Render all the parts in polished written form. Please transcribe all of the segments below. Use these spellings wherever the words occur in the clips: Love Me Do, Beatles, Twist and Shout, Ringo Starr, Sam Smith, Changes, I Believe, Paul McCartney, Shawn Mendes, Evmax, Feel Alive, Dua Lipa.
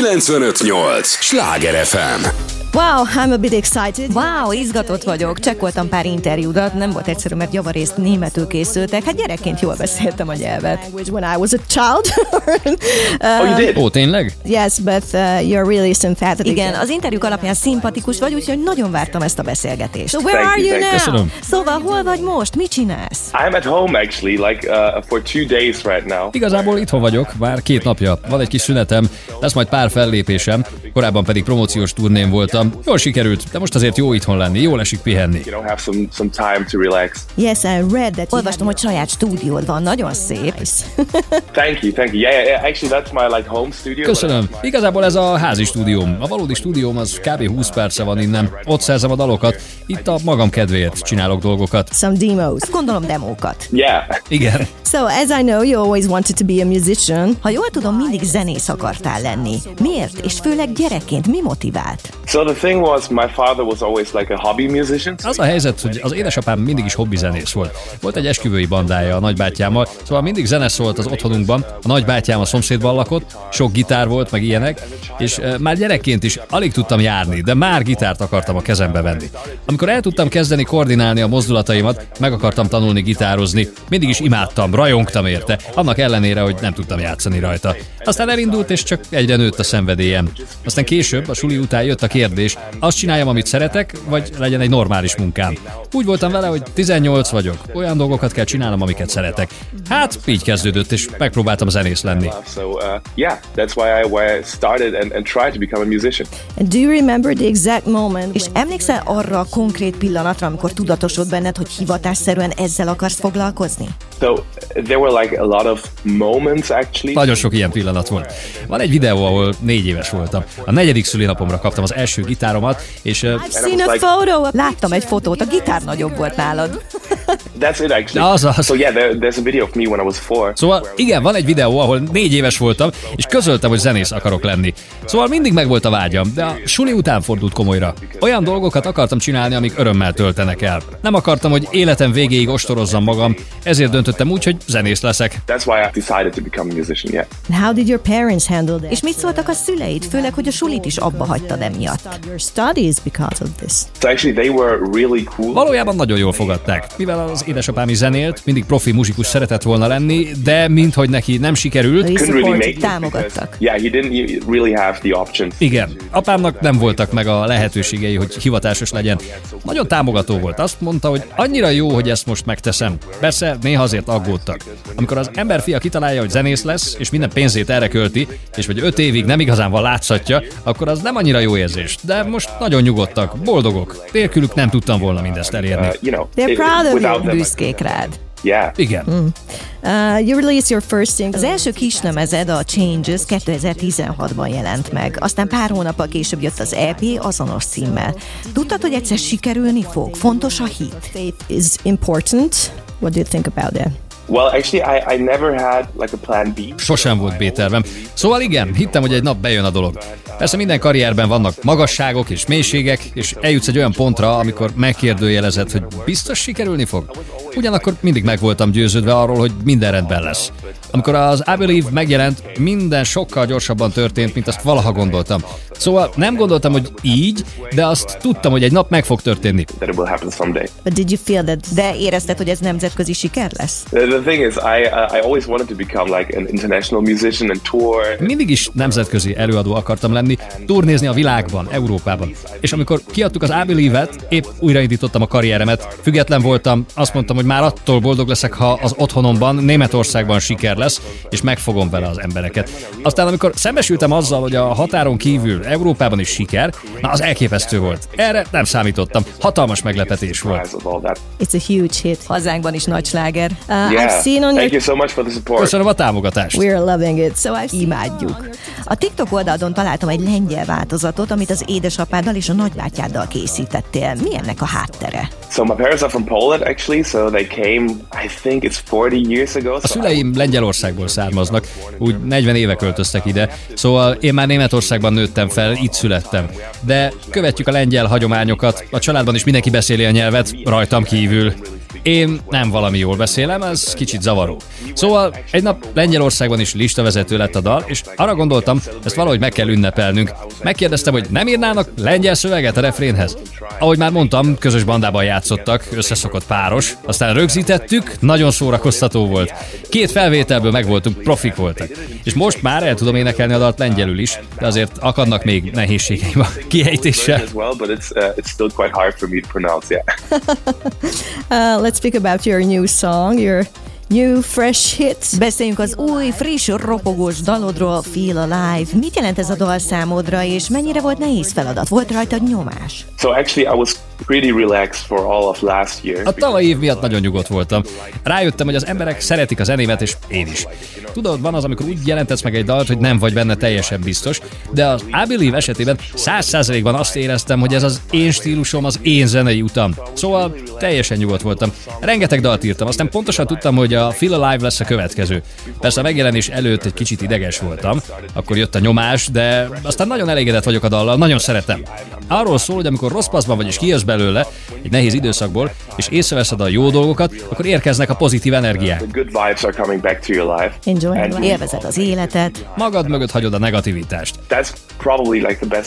95.8 Sláger FM. Wow, I'm a bit excited. Wow, izgatott vagyok. Csekkoltam pár interjúdat, nem volt egyszerű, mert javarészt németül készültek. Hát gyerekként jól beszéltem a nyelvet. When I was a child. Oh, you did? Ó, tényleg? Yes, but you're really sympathetic. Igen, az interjúk alapján szimpatikus vagy, úgyhogy nagyon vártam ezt a beszélgetést. So where are you now? Köszönöm. Szóval hol vagy most? Mit csinálsz? I'm at home actually, for 2 days right now. Igazából itthon vagyok, már 2 napja. Van egy kis szünetem, lesz majd pár fellépésem. Korábban pedig promóciós turnén voltam. Jól sikerült, de most azért jó itthon lenni, jól esik pihenni. Yes, I read that. Olvastam, hogy saját stúdiód van, nagyon szép. Thank you. Yeah, actually that's my home studio. Köszönöm. Igazából ez a házi stúdióm. A valódi stúdióm az kb. 20 perce van innen. Ott szerzem a dalokat, itt a magam kedvéért csinálok dolgokat. Some demos. Hát gondolom demókat. Yeah. Igen. So, as I know, you always wanted to be a musician. Ha jól tudom, mindig zenész akartál lenni. Miért? És főleg gyerekként mi motivált? Az a helyzet, hogy az édesapám mindig is hobbizenész volt. Volt egy esküvői bandája a nagybátyámmal, szóval mindig zene szólt az otthonunkban, a nagybátyám a szomszédban lakott, sok gitár volt, meg ilyenek, és már gyerekként is alig tudtam járni, de már gitárt akartam a kezembe venni. Amikor el tudtam kezdeni koordinálni a mozdulataimat, meg akartam tanulni gitározni, mindig is imádtam, rajongtam érte, annak ellenére, hogy nem tudtam játszani rajta. Aztán elindult, és csak egyre nőtt a szenvedélyem. Aztán később, a suli után jött a kérdés, azt csináljam, amit szeretek, vagy legyen egy normális munkám. Úgy voltam vele, hogy 18 vagyok, olyan dolgokat kell csinálnom, amiket szeretek. Hát, így kezdődött, és megpróbáltam zenész lenni. És emlékszel arra a konkrét pillanatra, amikor tudatosod benned, hogy hivatásszerűen ezzel akarsz foglalkozni? Nagyon sok ilyen pillanat volt. Van egy videó, ahol 4 éves voltam. A 4. szülinapomra kaptam az első gitáromat, és láttam egy fotót, a gitár nagyobb volt nálad. Szóval igen, van egy videó, ahol 4 éves voltam, és közöltem, hogy zenész akarok lenni. Szóval mindig megvolt a vágyam, de a suli után fordult komolyra. Olyan dolgokat akartam csinálni, amik örömmel töltenek el. Nem akartam, hogy életem végéig ostorozzam magam, ezért döntöttem úgy, hogy zenész leszek. És mit szóltak a szüleid, főleg, hogy a sulit is abba hagytad emiatt? Valójában nagyon jól fogadták. Mivel az édesapám is zenélt, mindig profi muzsikus szeretett volna lenni, de minthogy neki nem sikerült, támogattak. Igen, apámnak nem voltak meg a lehetőségei, hogy hivatásos legyen. Nagyon támogató volt, azt mondta, hogy annyira jó, hogy ezt most megteszem. Persze, néha azért aggódtak. Amikor az ember fia kitalálja, hogy zenész lesz, és minden pénzét erre költi, és vagy 5 évig nem igazán van látszatja, akkor az nem annyira jó érzés, de most nagyon nyugodtak, boldogok. Nélkülük nem tudtam volna mindezt elérni. They're proud of you. Büszkék rád. Yeah. Igen. You released your first single. Az első kislemezed, a Changes, 2016-ban jelent meg. Aztán pár hónappal később jött az EP azonos címmel. Tudtad, hogy egyszer sikerülni fog? Fontos a hit. Faith is important. What do you think about that? Well, actually, I never had a plan B. Sosem volt B-tervem. Szóval igen, hittem, hogy egy nap bejön a dolog. Persze minden karrierben vannak magasságok és mélységek, és eljutsz egy olyan pontra, amikor megkérdőjelezed, hogy biztos sikerülni fog? Ugyanakkor mindig meg voltam győződve arról, hogy minden rendben lesz. Amikor az I Believe megjelent, minden sokkal gyorsabban történt, mint azt valaha gondoltam. Szóval nem gondoltam, hogy így, de azt tudtam, hogy egy nap meg fog történni. De érezted, hogy ez nemzetközi siker lesz? Mindig is nemzetközi előadó akartam lenni, turnézni a világban, Európában. És amikor kiadtuk az I Believe-et, épp újraindítottam a karrieremet. Független voltam, azt mondtam, hogy már attól boldog leszek, ha az otthonomban, Németországban siker lesz, és megfogom vele az embereket. Aztán amikor szembesültem azzal, hogy a határon kívül Európában is siker, na az elképesztő volt. Erre nem számítottam. Hatalmas meglepetés volt. It's a huge hit. Hazánkban is nagy sláger. Thank you so much for the support. Köszönöm a támogatást. We're loving it. So imádjuk. A TikTok oldalon találtam egy lengyel változatot, amit az édesapáddal és a nagybátyáddal készítettél. Mi ennek a háttere? So my parents are from Poland actually, so they came, I think it's 40 years ago. A szüleim Lengyelországból származnak, úgy 40 éve költöztek ide. Szóval én már Németországban nőttem fel, itt születtem. De követjük a lengyel hagyományokat, a családban is mindenki beszéli a nyelvet, rajtam kívül. Én nem valami jól beszélem, ez kicsit zavaró. Szóval egy nap Lengyelországban is listavezető lett a dal, és arra gondoltam, ezt valahogy meg kell ünnepelnünk. Megkérdeztem, hogy nem írnának lengyel szöveget a refrénhez. Ahogy már mondtam, közös bandában játszottak, összeszokott páros, aztán rögzítettük, nagyon szórakoztató volt. Két felvételből megvoltunk, profik voltak. És most már el tudom énekelni a dalt lengyelül is, de azért akadnak még nehézségeim a kiejtéssel. Let's speak about your new song, your new fresh hits. Beszéljünk az új, friss, ropogós dalodról, Feel Alive. Mit jelent ez a dal számodra, és mennyire volt nehéz feladat? Volt rajta nyomás? A tavalyi év miatt nagyon nyugodt voltam. Rájöttem, hogy az emberek szeretik a zenémet, és én is. Tudod, van az, amikor úgy jelentetsz meg egy dalt, hogy nem vagy benne teljesen biztos, de az I Believe esetében 100%-ban azt éreztem, hogy ez az én stílusom, az én zenei utam. Szóval teljesen nyugodt voltam. Rengeteg dalt írtam, aztán pontosan tudtam, hogy a Feel Alive lesz a következő. Persze a megjelenés előtt egy kicsit ideges voltam, akkor jött a nyomás, de aztán nagyon elégedett vagyok a dallal, nagyon szeretem. Arról szól, hogy amikor rossz passzban vagy és kijössz belőle, egy nehéz időszakból, és észreveszed a jó dolgokat, akkor érkeznek a pozitív energiák. Élvezed az életet. Magad mögött hagyod a negativitást.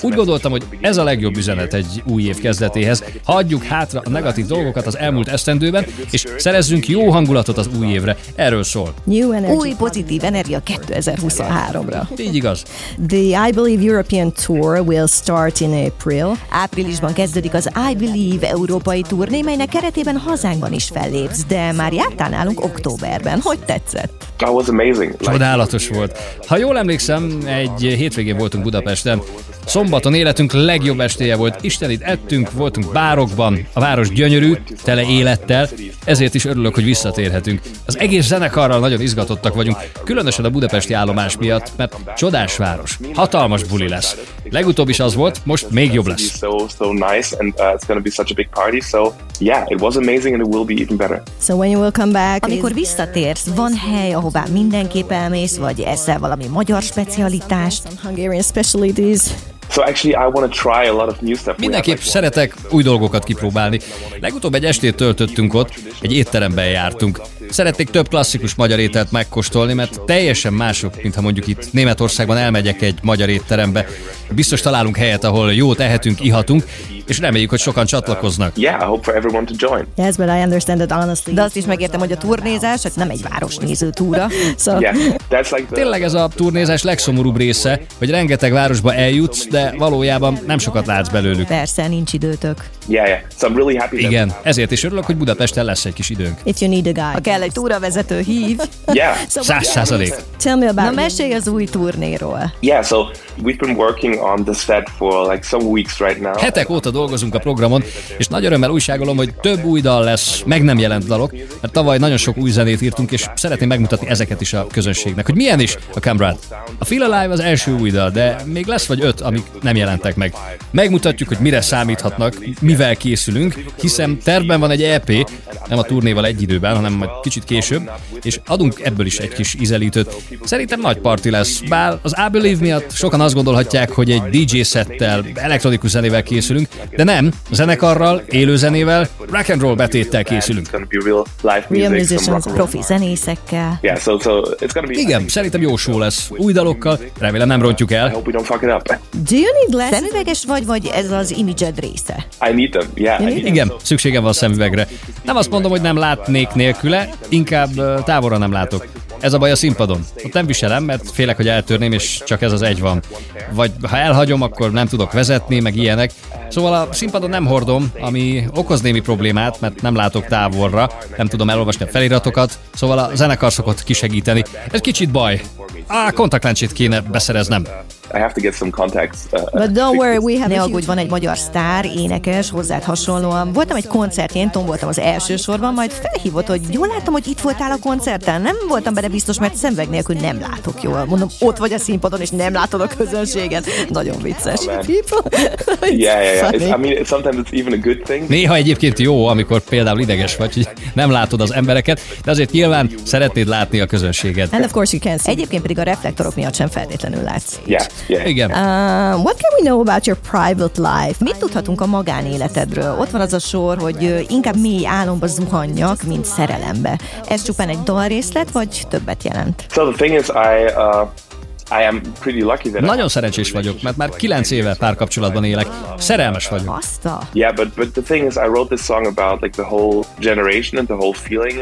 Úgy gondoltam, hogy ez a legjobb üzenet egy új év kezdetéhez. Hagyjuk hátra a negatív dolgokat az elmúlt esztendőben, és szerezzünk jó hangulatot az új évre. Erről szól. Új pozitív energia 2023-ra. Így igaz. The I Believe European Tour will start in April. Áprilisban kezdődik az I Believe európai turné, melynek keretében hazánkban is fellépsz, de már jártál nálunk októberben. Hogy tetszett? Csodálatos volt. Ha jól emlékszem, egy hétvégén voltunk Budapesten. Szombaton életünk legjobb estéje volt. Istenit ettünk, voltunk bárokban. A város gyönyörű, tele élettel. Ezért is örülök, hogy visszatérhetünk. Az egész zenekarral nagyon izgatottak vagyunk, különösen a budapesti állomás miatt, mert csodás város. Hatalmas buli lesz. Legutóbb is az volt, most még jobb lesz. Amikor visszatérsz, van hely, ahová mindenképp elmész, vagy eszel valami magyar specialitást? Mindenképp szeretek új dolgokat kipróbálni. Legutóbb egy estét töltöttünk ott, egy étteremben jártunk. Szeretnék több klasszikus magyar ételt megkóstolni, mert teljesen mások, mintha mondjuk itt Németországban elmegyek egy magyar étterembe. Biztos találunk helyet, ahol jót ehetünk, ihatunk, és reméljük, hogy sokan csatlakoznak. De azt is megértem, hogy a turnézás nem egy városnéző túra. Tényleg ez a turnézás legszomorúbb része, hogy rengeteg városba eljutsz, de valójában nem sokat látsz belőlük. Persze, nincs időtök. Igen, ezért is örülök, hogy Budapesten lesz egy kis időnk. Ha kell egy túravezető, hív. 100%. Na, mesélj az új turnéról. Hetek óta dolgozunk a programon, és nagy örömmel újságolom, hogy több új dal lesz, meg nem jelent dalok, mert tavaly nagyon sok új zenét írtunk, és szeretném megmutatni ezeket is a közönségnek, hogy milyen is a Cambrát. A Feel Alive az első új dal, de még lesz vagy 5, amik nem jelentek meg. Megmutatjuk, hogy mire számíthatnak, mivel készülünk, hiszen tervben van egy EP, nem a turnéval egy időben, hanem majd kicsit később, és adunk ebből is egy kis ízelítőt. Szerintem nagy parti lesz, bár az I Believe miatt sokan azt gondolhatják, hogy egy DJ-szettel, elektronikus zenével készülünk, de nem, zenekarral, élőzenével, rock and roll betéttel készülünk. Real musicians, profi zenészekkel. Igen, szerintem jó show lesz. Új dalokkal, remélem nem rontjuk el. Szemüveges vagy ez az image-ed része? Igen, szükségem van szemüvegre. Nem azt mondom, hogy nem látnék nélküle, inkább távolra nem látok. Ez a baj a színpadon. Ott nem viselem, mert félek, hogy eltörném, és csak ez az egy van. Vagy ha elhagyom, akkor nem tudok vezetni, meg ilyenek. Szóval a színpadon nem hordom, ami okoz némi problémát, mert nem látok távolra, nem tudom elolvasni a feliratokat, szóval a zenekar szokott kisegíteni. Ez kicsit baj. A kontaktlencsét kéne beszereznem. Ne aggódj, van egy magyar sztár, énekes, hozzád hasonlóan. Voltam egy koncertjén, Tom voltam az első sorban, majd felhívott, hogy jól láttam, hogy itt voltál a koncerten. Nem voltam benne biztos, mert szemüveg nélkül nem látok jól. Mondom, ott vagy a színpadon, és nem látod a közönséget. Nagyon vicces. Néha egyébként jó, amikor például ideges vagy, hogy nem látod az embereket, de azért nyilván szeretnéd látni a közönséget. Egyébként pedig a reflektorok miatt sem feltétlenül látsz. Yeah. Igen. What can we know about your private life? Mit tudhatunk a magánéletedről? Ott van az a sor, hogy inkább mély álomba zuhanjak, mint szerelembe. Ez csupán egy dalrészlet, vagy többet jelent? So the thing is, Nagyon szerencsés vagyok, mert már 9 éve párkapcsolatban élek. Szerelmes vagyok.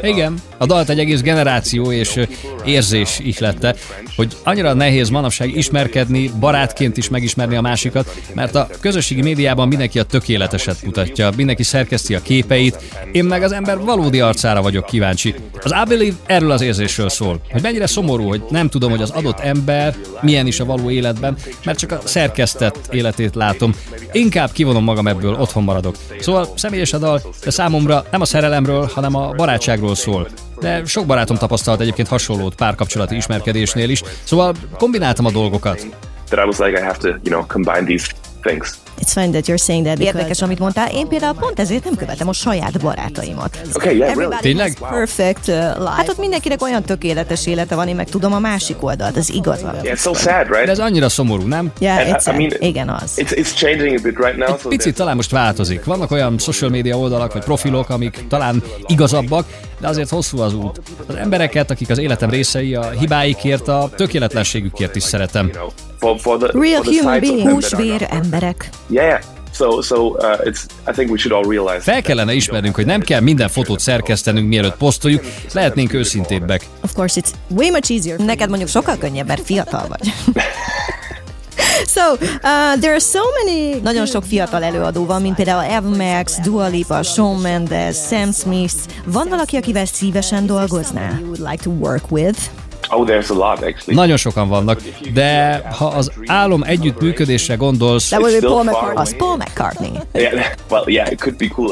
Igen, a dalt egy egész generáció és érzés ihlette, hogy annyira nehéz manapság ismerkedni, barátként is megismerni a másikat, mert a közösségi médiában mindenki a tökéleteset mutatja, mindenki szerkeszti a képeit, én meg az ember valódi arcára vagyok kíváncsi. Az I Believe erről az érzésről szól, hogy mennyire szomorú, hogy nem tudom, hogy az adott ember milyen is a való életben, mert csak a szerkesztett életét látom. Inkább kivonom magam ebből, otthon maradok. Szóval személyes a dal, de számomra nem a szerelemről, hanem a barátságról szól. De sok barátom tapasztalt egyébként hasonlót párkapcsolati ismerkedésnél is, szóval kombináltam a dolgokat. It's funny that you're saying that. Érdekes, amit mondtál. Én például pont ezért nem követem a saját barátaimat. Okay, yeah, really. Tényleg? Perfect life. Hát ott mindenkinek olyan tökéletes élete van, én meg tudom a másik oldalt, ez igazán. Yeah, so sad, right? De ez annyira szomorú, nem? Yeah, igen, az. It's changing a bit right now. Egy picit talán most változik. Vannak olyan social media oldalak, vagy profilok, amik talán igazabbak, de azért hosszú az út. Az embereket, akik az életem részei, a hibáikért, a tökéletlenségükért is szeretem. Real human being, húsvér emberek. Yeah. I think we should all realize. Fel kellene ismernünk, hogy nem kell minden fotót szerkesztenünk, mielőtt posztoljuk, lehetnénk őszintébbek. Of course it's way much easier. Neked mondjuk sokkal könnyebb, mert fiatal vagy. There are so many... Nagyon sok fiatal előadó van, mint például Evmax, Dua Lipa, Shawn Mendes, Sam Smith. Van valaki, akivel szívesen dolgoznál? You would like to work with? Nagyon sokan vannak, de ha az álom együttműködésre gondolsz... Az Paul McCartney.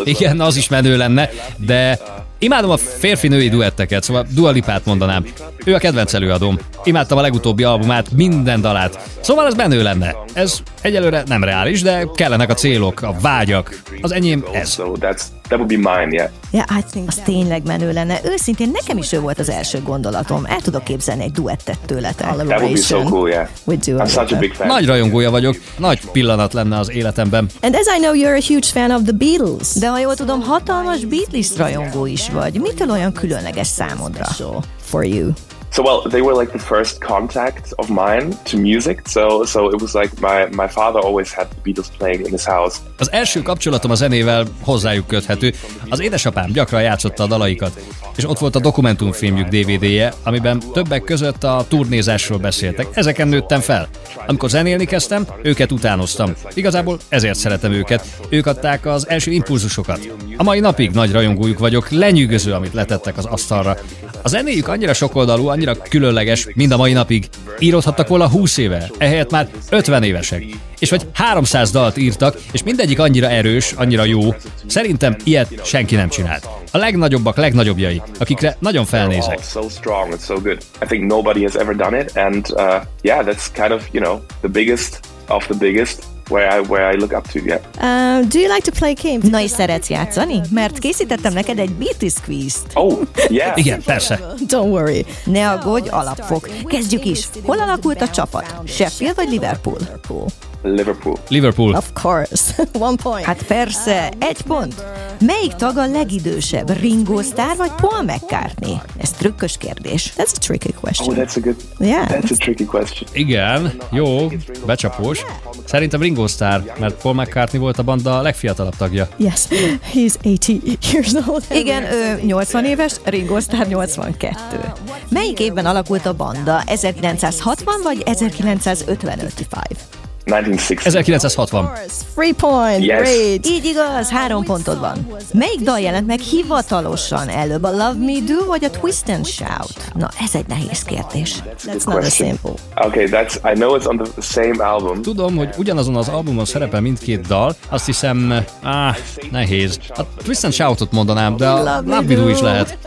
Igen, az is menő lenne, de imádom a férfi-női duetteket, szóval Dua Lipát mondanám. Ő a kedvenc előadóm. Imádtam a legutóbbi albumát, minden dalát. Szóval ez menő lenne. Ez egyelőre nem reális, de kellenek a célok, a vágyak. Az enyém ez. Az tényleg menő lenne. Őszintén nekem is ő volt az első gondolatom. El tudok képzelni egy duettet tőletek. So cool, yeah. Nagy rajongója vagyok. Nagy pillanat lenne az életemben. And as I know, you're a huge fan of the Beatles. De ha jól tudom, hatalmas Beatles rajongó is vagy. Mitől olyan különleges számodra? For you. They were like the first contact of mine to music. So it was like my father always had the Beatles playing in his house. Az első kapcsolatom a zenével hozzájuk köthető. Az édesapám gyakran játszotta a dalaikat, és ott volt a dokumentumfilmjük DVD-je, amiben többek között a turnézásról beszéltek. Ezeken nőttem fel. Amikor zenélni kezdtem, őket utánoztam. Igazából ezért szeretem őket. Ők adták az első impulzusokat. A mai napig nagy rajongójuk vagyok, lenyűgöző, amit letettek az asztalra. A zenéjük annyira sokoldalú, annyira különleges, mind a mai napig. Íródhattak volna 20 éve, ehelyett már 50 évesek. És vagy 300 dalt írtak, és mindegyik annyira erős, annyira jó. Szerintem ilyet senki nem csinált. A legnagyobbak legnagyobbjai, akikre nagyon felnézek. Where I look up to, yeah. Do you like to play games? Na, és szeretsz játszani? Mert készítettem neked egy Beatles quiz-t. Oh, yeah. Igen, persze. Don't worry. Ne aggódj, alapfog. Kezdjük is. Hol alakult a csapat? Sheffield vagy Liverpool? Liverpool. Of course. 1 point. Hát persze, 1 pont. Melyik tag a legidősebb? Ringo Starr vagy Paul McCartney? Ez trükkös kérdés. That's a tricky question. That's a tricky question. Igen, jó, becsapós. Szerintem Ringo Starr, mert Paul McCartney volt a banda legfiatalabb tagja. Yes, he's 80 years old. Igen, ő 80 éves, Ringo Starr 82. Melyik évben alakult a banda? 1960 vagy 1955? 1960. 3 points, yes. Great. Így igaz, 3 pontod van. Melyik dal jelent meg hivatalosan előbb, a Love Me Do vagy a Twist and Shout? Na, ez egy nehéz kérdés. That's not a simple. Okay, I know it's on the same album. Tudom, hogy ugyanazon az albumon szerepel mindkét dal, azt hiszem, nehéz. A Twist and Shoutot mondanám, de a Love Me Do is lehet.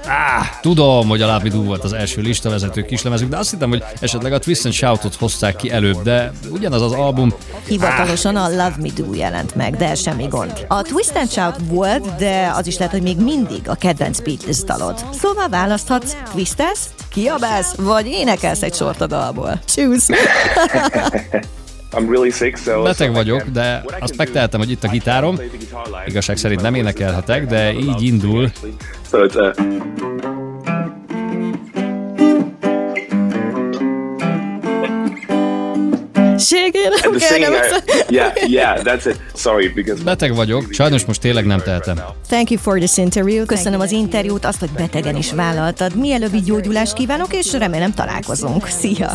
Tudom, hogy a Love Me Do volt az első listavezető kislemezük, de azt hittem, hogy esetleg a Twist and Shoutot hozták ki előbb, de ugyanaz az album. Hivatalosan a Love Me Do jelent meg, de semmi gond. A Twist and Shout volt, de az is lehet, hogy még mindig a kedvenc Beatles dalod. Szóval választhatsz, twistelsz, kiabálsz, vagy énekelsz egy sort a dalból. Choose! Beteg vagyok, de azt megtehetem, hogy itt a gitárom. Igazság szerint nem énekelhetek, de így indul. Beteg vagyok, sajnos most tényleg nem tehetem. Thank you for this interview. Köszönöm az interjút, azt, hogy betegen is vállaltad. Mielőbbi gyógyulást kívánok, és remélem találkozunk. Szia!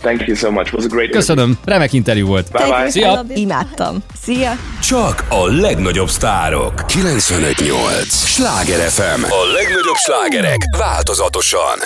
Thank you so much. Was a great. Köszönöm, remek interjú volt. Bye-bye. Szia! Imádtam. Szia! Csak a legnagyobb sztárok. 95.8 Sláger FM. A legnagyobb slágerek változatosan.